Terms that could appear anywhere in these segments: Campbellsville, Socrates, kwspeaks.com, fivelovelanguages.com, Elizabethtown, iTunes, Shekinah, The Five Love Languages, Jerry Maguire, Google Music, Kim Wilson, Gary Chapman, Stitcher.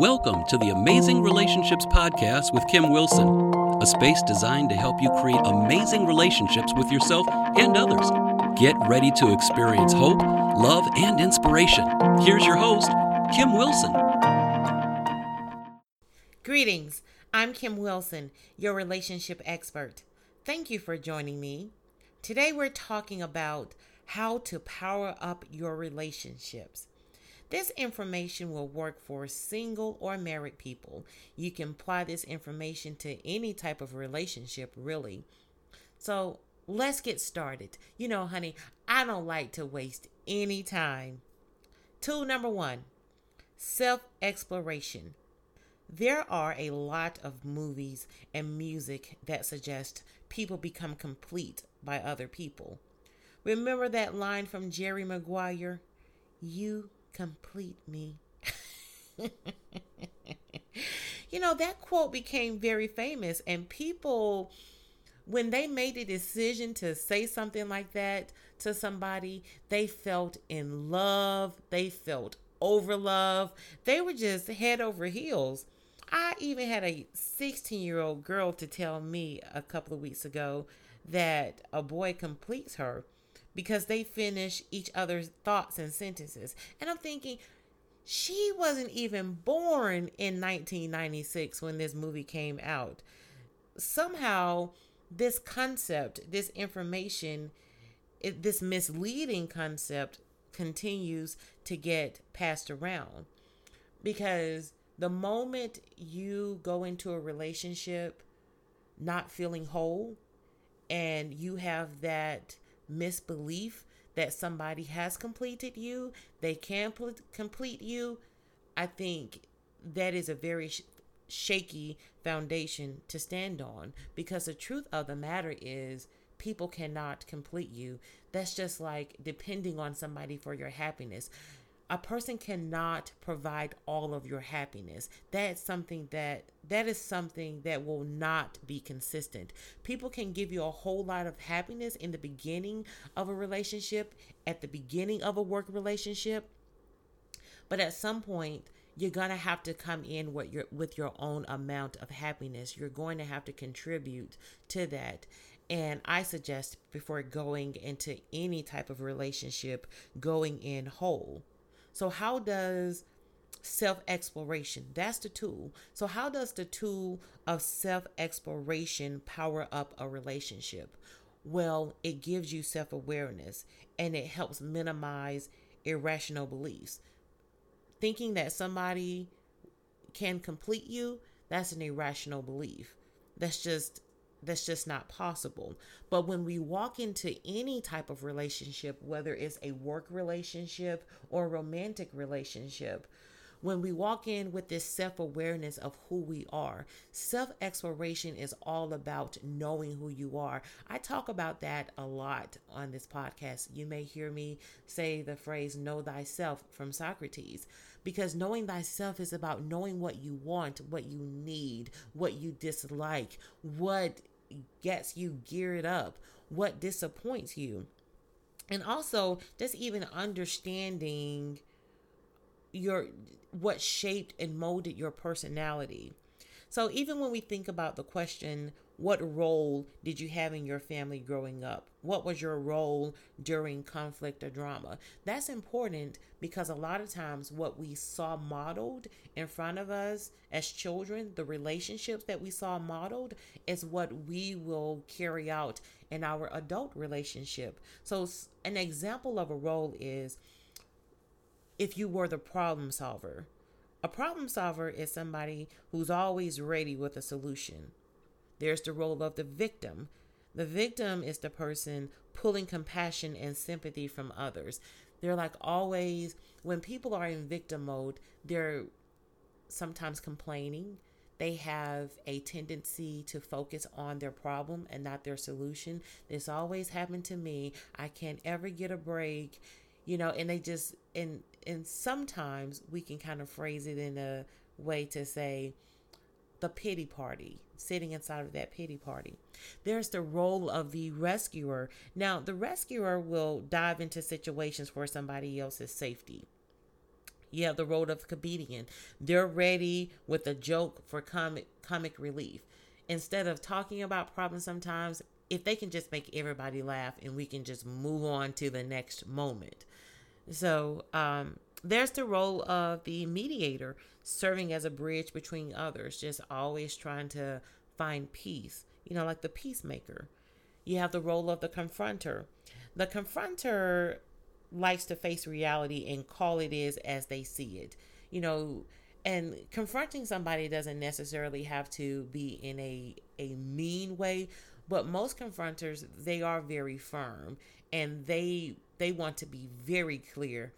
Welcome to the Amazing Relationships Podcast with Kim Wilson, a space designed to help you create amazing relationships with yourself and others. Get ready to experience hope, love, and inspiration. Here's your host, Kim Wilson. Greetings. I'm Kim Wilson, your relationship expert. Thank you for joining me. Today we're talking about how to power up your relationships. This information will work for single or married people. You can apply this information to any type of relationship, really. So let's get started. You know, honey, I don't like to waste any time. Tool number one, self-exploration. There are a lot of movies and music that suggest people become complete by other people. Remember that line from Jerry Maguire? You complete me. You know, that quote became very famous, and people, when they made a decision to say something like that to somebody, they felt in love. They felt over love. They were just head over heels. I even had a 16-year-old girl to tell me a couple of weeks ago that a boy completes her because they finish each other's thoughts and sentences. And I'm thinking, she wasn't even born in 1996 when this movie came out. Somehow, this concept, this information, this misleading concept continues to get passed around. Because the moment you go into a relationship not feeling whole, and you have that misbelief that somebody has completed you, they can complete you, I think that is a very shaky foundation to stand on, because the truth of the matter is people cannot complete you. That's just like depending on somebody for your happiness. A person cannot provide all of your happiness. That is something that will not be consistent. People can give you a whole lot of happiness in the beginning of a relationship, at the beginning of a work relationship, but at some point you're going to have to come in with your own amount of happiness. You're going to have to contribute to that. And I suggest, before going into any type of relationship, going in whole. So how does self-exploration, that's the tool. So how does the tool of self-exploration power up a relationship? Well, it gives you self-awareness, and it helps minimize irrational beliefs. Thinking that somebody can complete you, that's an irrational belief. That's just not possible. But when we walk into any type of relationship, whether it's a work relationship or a romantic relationship, when we walk in with this self-awareness of who we are, self-exploration is all about knowing who you are. I talk about that a lot on this podcast. You may hear me say the phrase, know thyself, from Socrates, because knowing thyself is about knowing what you want, what you need, what you dislike, what gets you geared up, what disappoints you. And also just even understanding what shaped and molded your personality. So even when we think about the question, what role did you have in your family growing up? What was your role during conflict or drama? That's important, because a lot of times what we saw modeled in front of us as children, the relationships that we saw modeled, is what we will carry out in our adult relationship. So an example of a role is, if you were the problem solver. A problem solver is somebody who's always ready with a solution. There's the role of the victim. The victim is the person pulling compassion and sympathy from others. They're like always, when people are in victim mode, they're sometimes complaining. They have a tendency to focus on their problem and not their solution. This always happened to me. I can't ever get a break. You know, and they just, and sometimes we can kind of phrase it in a way to say the pity party, sitting inside of that pity party. There's the role of the rescuer. Now, the rescuer will dive into situations for somebody else's safety. You have the role of comedian. They're ready with a joke for comic relief. Instead of talking about problems sometimes, if they can just make everybody laugh and we can just move on to the next moment. So there's the role of the mediator, serving as a bridge between others, just always trying to find peace, like the peacemaker. You have the role of the confronter. The confronter likes to face reality and call it is as they see it, and confronting somebody doesn't necessarily have to be in a mean way, but most confronters, they are very firm and they want to be very clear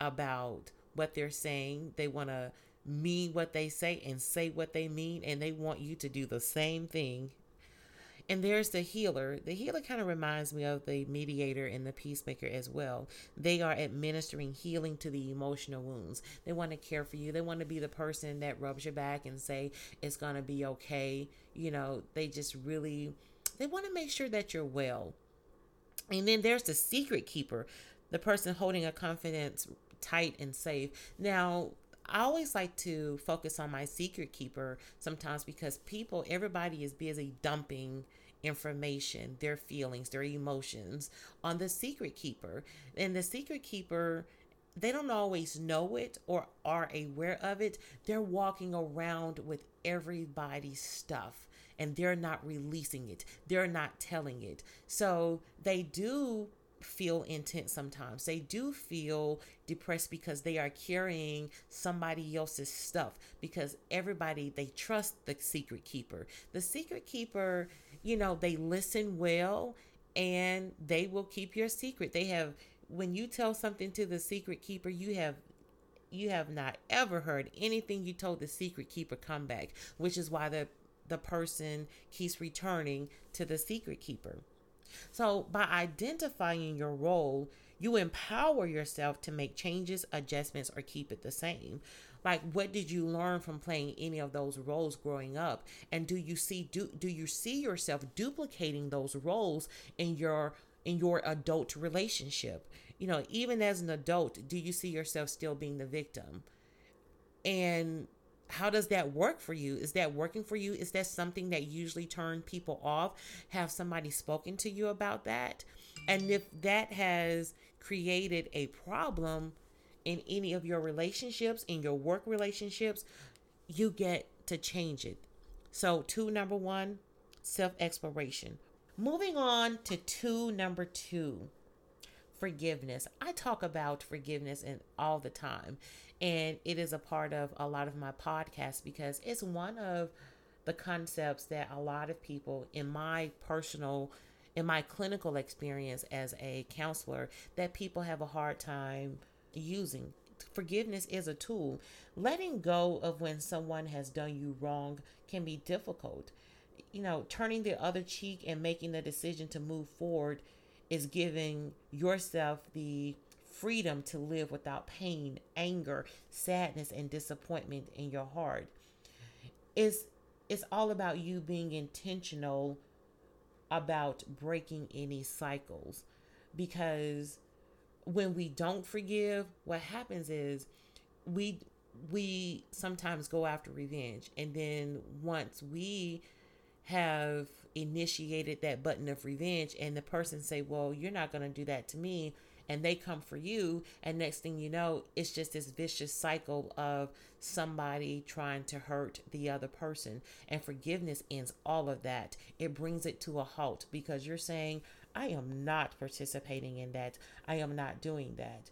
about what they're saying. They want to mean what they say and say what they mean, and they want you to do the same thing. And there's the healer. The healer kind of reminds me of the mediator and the peacemaker as well. They are administering healing to the emotional wounds. They want to care for you. They want to be the person that rubs your back and say, it's going to be okay. They want to make sure that you're well. And then there's the secret keeper, the person holding a confidence tight and safe. Now, I always like to focus on my secret keeper sometimes because everybody is busy dumping information, their feelings, their emotions on the secret keeper. And the secret keeper, they don't always know it or are aware of it. They're walking around with everybody's stuff and they're not releasing it. They're not telling it. So they do feel intense sometimes. They do feel depressed because they are carrying somebody else's stuff, because they trust the secret keeper. The secret keeper, they listen well and they will keep your secret. When you tell something to the secret keeper, you have not ever heard anything you told the secret keeper come back, which is why the person keeps returning to the secret keeper. So by identifying your role, you empower yourself to make changes, adjustments, or keep it the same. Like, what did you learn from playing any of those roles growing up? And do you see yourself duplicating those roles in your adult relationship? Even as an adult, do you see yourself still being the victim? And how does that work for you? Is that working for you? Is that something that usually turns people off? Have somebody spoken to you about that? And if that has created a problem in any of your relationships, in your work relationships, you get to change it. So 2, number 1, self-exploration. Moving on to 2, number 2. Forgiveness. I talk about forgiveness all the time, and it is a part of a lot of my podcasts because it's one of the concepts that a lot of people in my clinical experience as a counselor, that people have a hard time using. Forgiveness is a tool. Letting go of when someone has done you wrong can be difficult. Turning the other cheek and making the decision to move forward is giving yourself the freedom to live without pain, anger, sadness, and disappointment in your heart. It's all about you being intentional about breaking any cycles, because when we don't forgive, what happens is we sometimes go after revenge. And then once we have initiated that button of revenge and the person say, well, you're not going to do that to me, and they come for you, and next thing you know, it's just this vicious cycle of somebody trying to hurt the other person. And forgiveness ends all of that. It brings it to a halt, because you're saying, I am not participating in that. I am not doing that.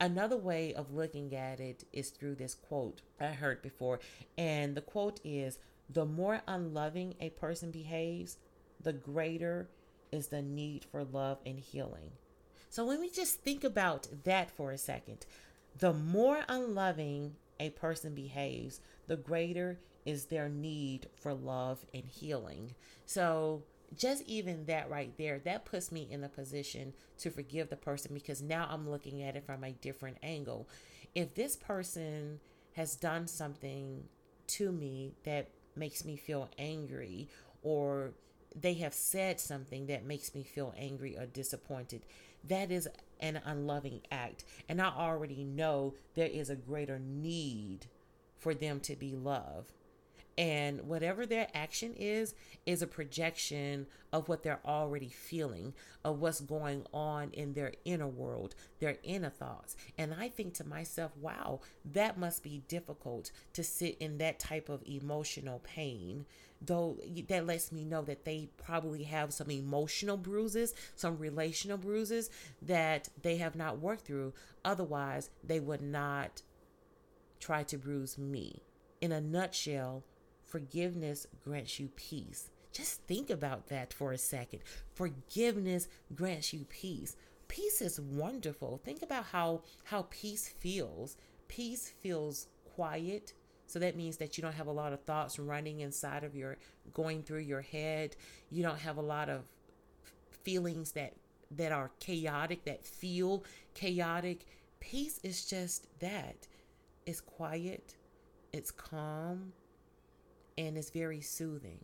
Another way of looking at it is through this quote I heard before, and the quote is, the more unloving a person behaves, the greater is the need for love and healing. So when we just think about that for a second, the more unloving a person behaves, the greater is their need for love and healing. So just even that right there, that puts me in a position to forgive the person, because now I'm looking at it from a different angle. If this person has done something to me that makes me feel angry, or they have said something that makes me feel angry or disappointed, that is an unloving act. And I already know there is a greater need for them to be loved. And whatever their action is a projection of what they're already feeling, of what's going on in their inner world, their inner thoughts. And I think to myself, wow, that must be difficult to sit in that type of emotional pain. Though that lets me know that they probably have some emotional bruises, some relational bruises that they have not worked through. Otherwise, they would not try to bruise me. In a nutshell, forgiveness grants you peace. Just think about that for a second. Forgiveness grants you peace. Peace is wonderful. Think about how peace feels. Peace feels quiet. So that means that you don't have a lot of thoughts running inside of going through your head. You don't have a lot of feelings that are chaotic, that feel chaotic. Peace is just that. It's quiet. It's calm. And it's very soothing.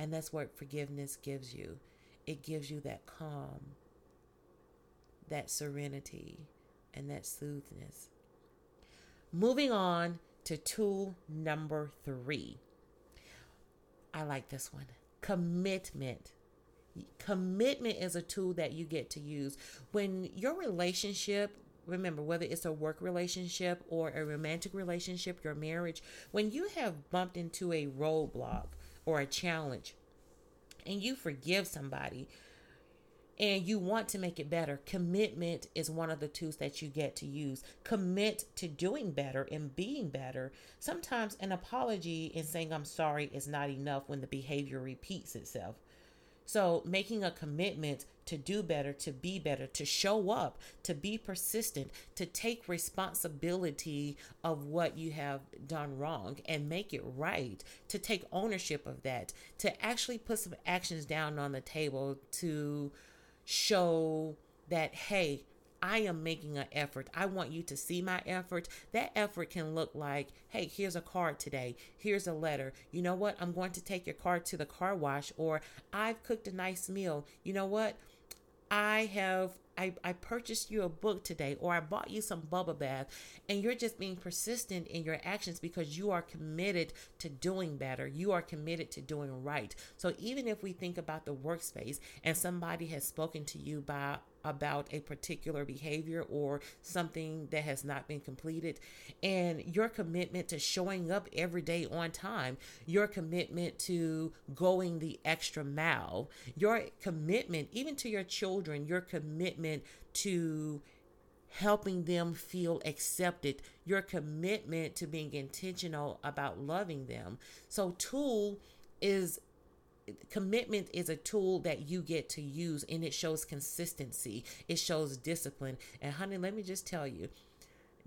And that's what forgiveness gives you. It gives you that calm, that serenity, and that soothness. Moving on to tool number 3. I like this one. Commitment. Commitment is a tool that you get to use. When your relationship, remember, whether it's a work relationship or a romantic relationship, your marriage, when you have bumped into a roadblock or a challenge and you forgive somebody and you want to make it better, commitment is one of the tools that you get to use. Commit to doing better and being better. Sometimes an apology and saying I'm sorry is not enough when the behavior repeats itself. So making a commitment to do better, to be better, to show up, to be persistent, to take responsibility of what you have done wrong and make it right, to take ownership of that, to actually put some actions down on the table to show that, hey, I am making an effort. I want you to see my effort. That effort can look like, hey, here's a card today. Here's a letter. You know what? I'm going to take your car to the car wash, or I've cooked a nice meal. You know what? I purchased you a book today, or I bought you some bubble bath, and you're just being persistent in your actions because you are committed to doing better. You are committed to doing right. So even if we think about the workspace and somebody has spoken to you about a particular behavior or something that has not been completed, and your commitment to showing up every day on time, your commitment to going the extra mile, your commitment even to your children, your commitment to helping them feel accepted, your commitment to being intentional about loving them. So commitment is a tool that you get to use, and it shows consistency. It shows discipline. And honey, let me just tell you,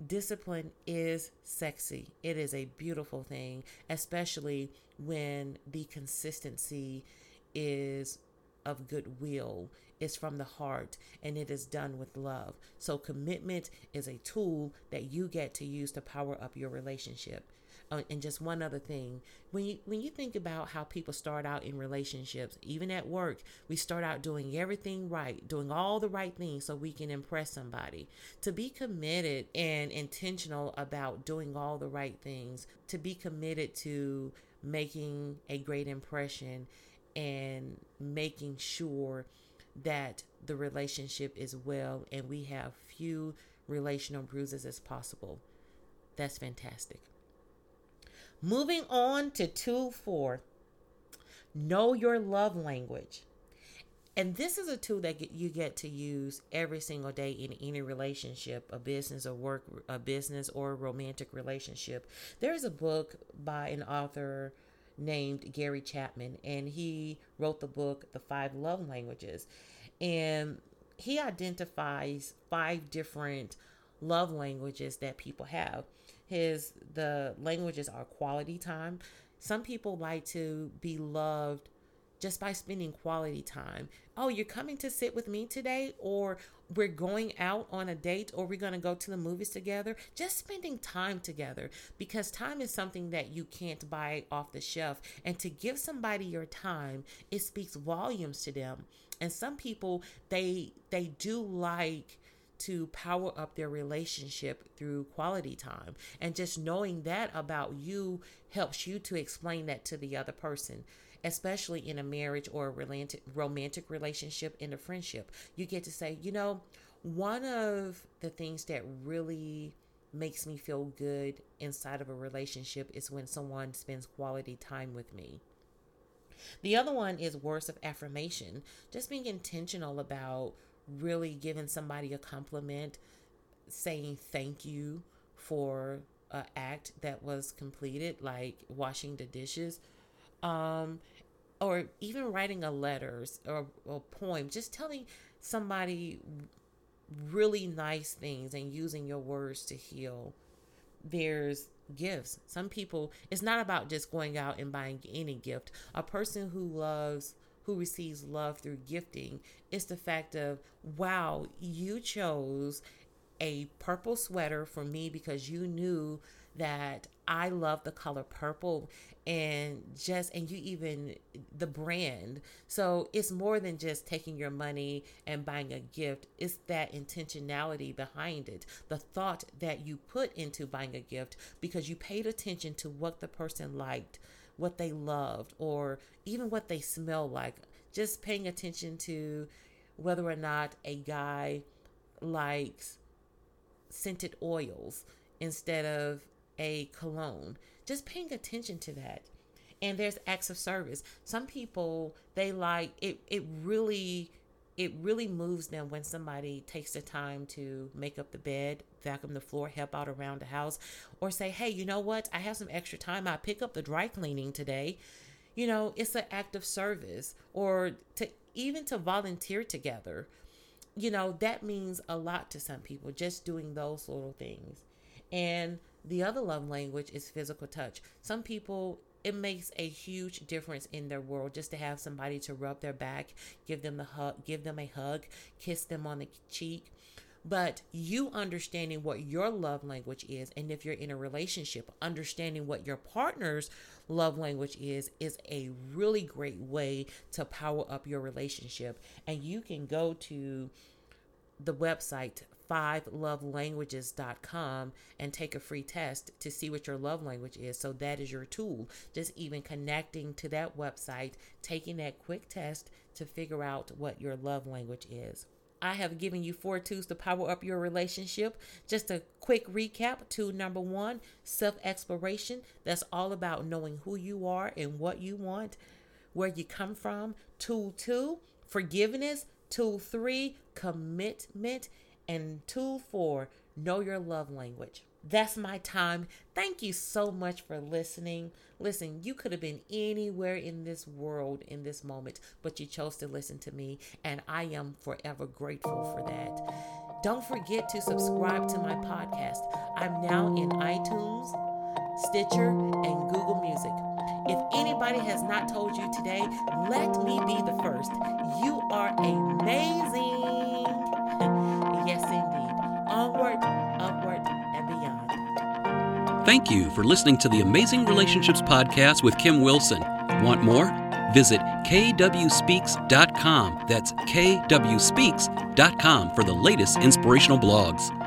discipline is sexy. It is a beautiful thing, especially when the consistency is of goodwill, is from the heart, and it is done with love. So commitment is a tool that you get to use to power up your relationship. And just one other thing, when you think about how people start out in relationships, even at work, we start out doing everything right, doing all the right things so we can impress somebody. To be committed and intentional about doing all the right things, to be committed to making a great impression and making sure that the relationship is well and we have few relational bruises as possible. That's fantastic. Moving on to tool 4, know your love language. And this is a tool that you get to use every single day in any relationship, a business or a romantic relationship. There is a book by an author named Gary Chapman, and he wrote the book, The Five Love Languages. And he identifies 5 different love languages that people have. The languages are quality time. Some people like to be loved just by spending quality time. Oh, you're coming to sit with me today? Or we're going out on a date or we're going to go to the movies together, just spending time together, because time is something that you can't buy off the shelf. And to give somebody your time, it speaks volumes to them. And some people, they do like to power up their relationship through quality time. And just knowing that about you helps you to explain that to the other person, especially in a marriage or a romantic relationship, in a friendship. You get to say, you know, one of the things that really makes me feel good inside of a relationship is when someone spends quality time with me. The other one is words of affirmation. Just being intentional about really giving somebody a compliment, saying thank you for an act that was completed, like washing the dishes, or even writing a letter or a poem, just telling somebody really nice things and using your words to heal. There's gifts. Some people, it's not about just going out and buying any gift. A person who receives love through gifting, is the fact of, wow, you chose a purple sweater for me because you knew that I love the color purple, and you even the brand. So it's more than just taking your money and buying a gift. It's that intentionality behind it, the thought that you put into buying a gift, because you paid attention to what the person liked, what they loved, or even what they smell like. Just paying attention to whether or not a guy likes scented oils instead of a cologne. Just paying attention to that. And there's acts of service. Some people, they like it. It really moves them when somebody takes the time to make up the bed, vacuum the floor, help out around the house, or say, hey, you know what? I have some extra time. I pick up the dry cleaning today. You know, it's an act of service, or to volunteer together. You know, that means a lot to some people, just doing those little things. And the other love language is physical touch. Some people, it makes a huge difference in their world just to have somebody to rub their back, give them a hug, kiss them on the cheek. But you understanding what your love language is, and if you're in a relationship, understanding what your partner's love language is a really great way to power up your relationship. And you can go to the website fivelovelanguages.com and take a free test to see what your love language is. So that is your tool. Just even connecting to that website, taking that quick test to figure out what your love language is. I have given you 4 tools to power up your relationship. Just a quick recap. Tool number 1, self-exploration. That's all about knowing who you are and what you want, where you come from. Tool 2, forgiveness. Tool 3, commitment. And tool 4, know your love language. That's my time. Thank you so much for listening. Listen, you could have been anywhere in this world in this moment, but you chose to listen to me, and I am forever grateful for that. Don't forget to subscribe to my podcast. I'm now in iTunes, Stitcher, and Google Music. If anybody has not told you today, let me be the first. You are amazing. Yes, indeed. Onward, upward, and beyond. Thank you for listening to the Amazing Relationships Podcast with Kim Wilson. Want more? Visit kwspeaks.com. That's kwspeaks.com for the latest inspirational blogs.